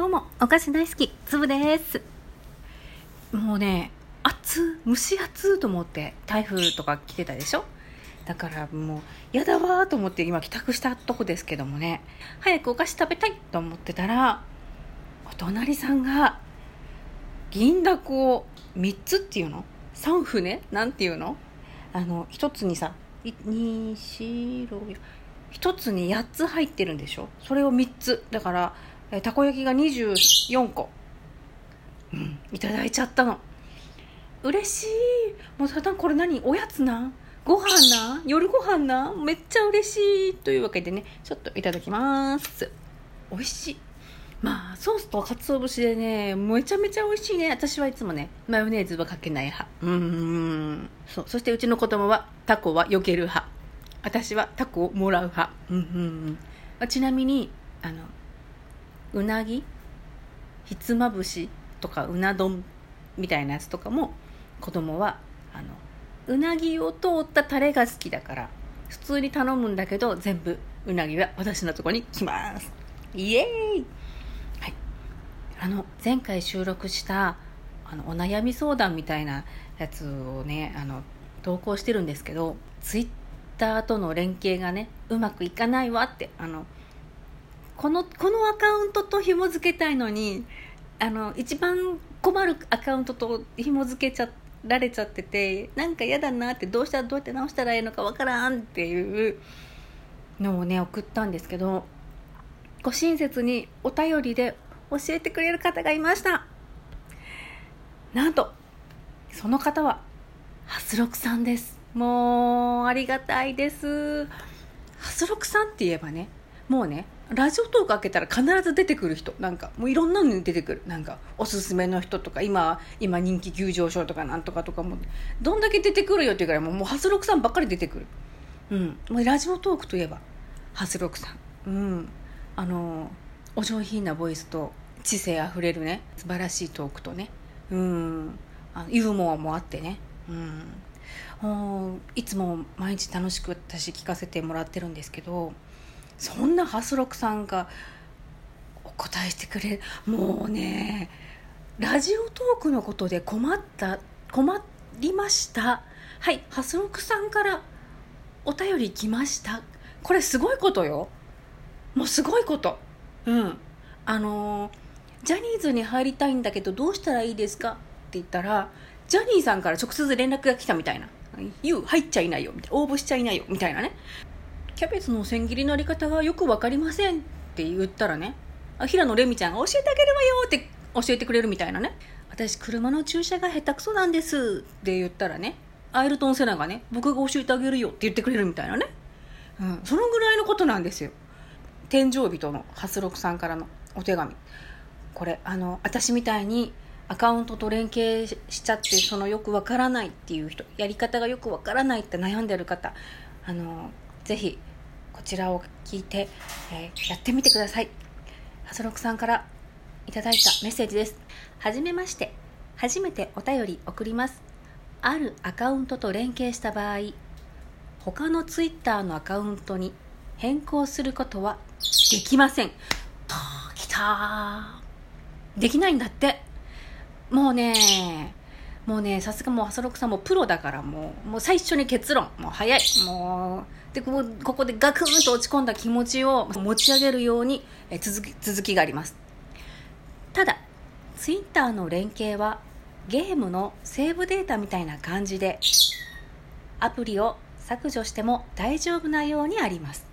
どうもお菓子大好きつぶです。もうね、蒸し暑いと思って、台風とか来てたでしょ。だからもうやだわと思って今帰宅したとこですけどもね、早くお菓子食べたいと思ってたら、お隣さんが銀だこ3つっていうの、3船なんていうの、1つにさ、1つに8つ入ってるんでしょ。それを3つ、だからたこ焼きが24個、いただいちゃったの。嬉しい。もうさだん、これ何、おやつな、ご飯な、夜ご飯な、めっちゃ嬉しい。というわけでね、ちょっといただきます。美味しい。まあソースと鰹節でね、めちゃめちゃ美味しいね。私はいつもね、マヨネーズはかけない派。そしてうちの子供はタコは避ける派、私はタコをもらう派。ちなみにうなぎ、ひつまぶしとかうな丼みたいなやつとかも、子供はうなぎを通ったタレが好きだから普通に頼むんだけど、全部うなぎは私のとこに来ます。イエーイ、はい、前回収録したお悩み相談みたいなやつをね、投稿してるんですけど、ツイッターとの連携がねうまくいかないわって、このアカウントと紐付けたいのに、一番困るアカウントと紐付けちゃられちゃってて、なんか嫌だなって、どうやって直したらいいのかわからんっていうのをね送ったんですけど、ご親切にお便りで教えてくれる方がいました。なんとその方はハスロクさんです。もうありがたいです。ハスロクさんって言えばね、もうね、ラジオトーク開けたら必ず出てくる人、なんかもういろんなのに出てくる、なんかおすすめの人とか、今人気急上昇とかなんとかとか、もどんだけ出てくるよっていうから、もうハスロクさんばっかり出てくる。もうラジオトークといえばハスロクさん。お上品なボイスと知性あふれるね、素晴らしいトークとね、ユーモアもあってね、いつも毎日楽しく私聞かせてもらってるんですけど、そんなハスロクさんがお答えしてくれる。もうね、ラジオトークのことで困りました、はい、ハスロクさんからお便り来ました。これすごいことよ、もうすごいこと。ジャニーズに入りたいんだけどどうしたらいいですかって言ったら、ジャニーさんから直接連絡が来たみたいな、入っちゃいないよみたいな、応募しちゃいないよみたいなね、キャベツの千切りのあり方がよく分かりませんって言ったらね、平野レミちゃんが教えてあげるわよって教えてくれるみたいなね。私車の駐車が下手くそなんですって言ったらね、アイルトンセナがね、僕が教えてあげるよって言ってくれるみたいなね、そのぐらいのことなんですよ。天井人のハスロクさんからのお手紙。これ私みたいにアカウントと連携しちゃって、そのよく分からないっていう人、やり方がよく分からないって悩んでる方、ぜひこちらを聞いて、やってみてください。ハスロクさんからいただいたメッセージです。はじめまして、初めてお便り送ります。あるアカウントと連携した場合、他のツイッターのアカウントに変更することはできません。きたー、できないんだって。もうね、さすがもうハスロクさんもプロだから、もう最初に結論、もう早い、もうでここでガクンと落ち込んだ気持ちを持ち上げるように、続きがあります。ただツイッターの連携はゲームのセーブデータみたいな感じで、アプリを削除しても大丈夫なようにあります。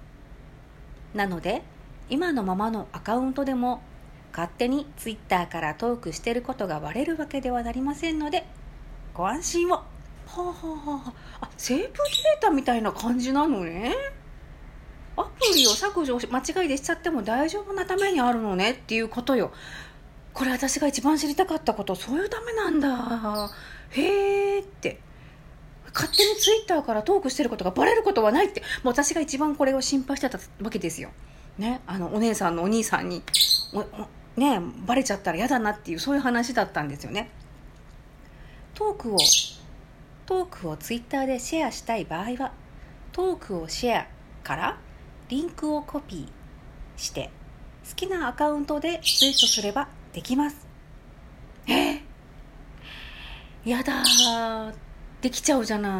なので今のままのアカウントでも勝手にツイッターからトークしてることがバレるわけではなりませんので、ご安心を。セーブデータみたいな感じなのね。アプリを削除間違いでしちゃっても大丈夫なためにあるのねっていうことよ。これ私が一番知りたかったこと、そういうためなんだ。へーって、勝手にツイッターからトークしてることがバレることはないって、もう私が一番これを心配してたわけですよね。お姉さんのお兄さんにね、バレちゃったら嫌だなっていう、そういう話だったんですよね。トークをツイッターでシェアしたい場合は、トークをシェアからリンクをコピーして好きなアカウントでツイートすればできます。やだー、できちゃうじゃない。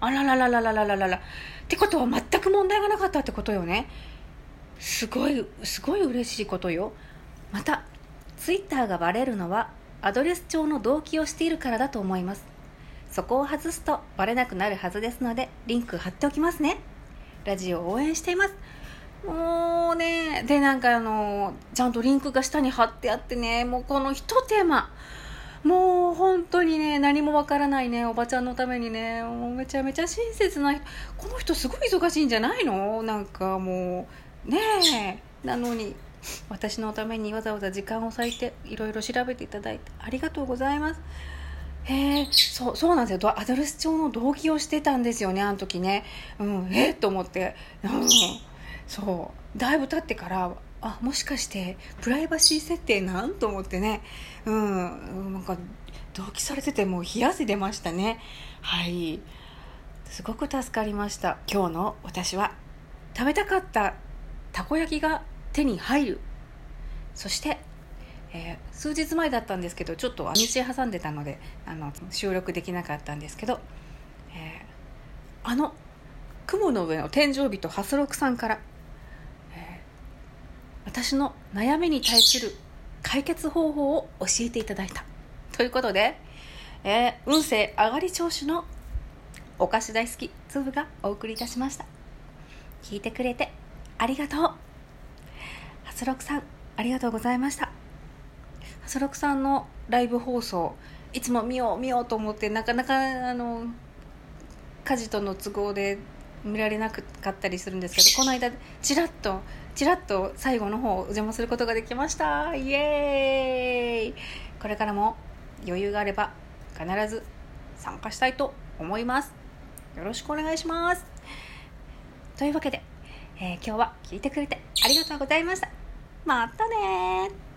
あららららららららら。ってことは全く問題がなかったってことよね。すごい嬉しいことよ。またツイッターがバレるのはアドレス帳の同期をしているからだと思います。そこを外すとバレなくなるはずですので、リンク貼っておきますね。ラジオ応援しています。もうね、でちゃんとリンクが下に貼ってあってね、もうこの一テーマ、もう本当にね、何もわからないねおばちゃんのためにね、もうめちゃめちゃ親切な人、この人すごい忙しいんじゃないの、なんかもうねえ、なのに私のためにわざわざ時間を割いていろいろ調べていただいてありがとうございます。そうなんですよ。アドレス帳の同期をしてたんですよね、あの時ね、と思って、そうだいぶ経ってから、あ、もしかしてプライバシー設定なんと思ってね、なんか同期されてて、もう冷や汗出ましたね。はい、すごく助かりました。今日の私は、食べたかったたこ焼きが手に入る。そして、数日前だったんですけど、ちょっと道挟んでたので収録できなかったんですけど、雲の上の天井人ハスロクさんから、私の悩みに対する解決方法を教えていただいたということで、運勢上がり調子のお菓子大好きつぶがお送りいたしました。聞いてくれてありがとう。ハスロクさん、ありがとうございました。ハスロクさんのライブ放送、いつも見ようと思って、なかなか家事との都合で見られなかったりするんですけど、この間ちらっと最後の方をお邪魔することができました。イエーイ。これからも余裕があれば必ず参加したいと思います。よろしくお願いします。というわけで、今日は聞いてくれてありがとうございました。またね。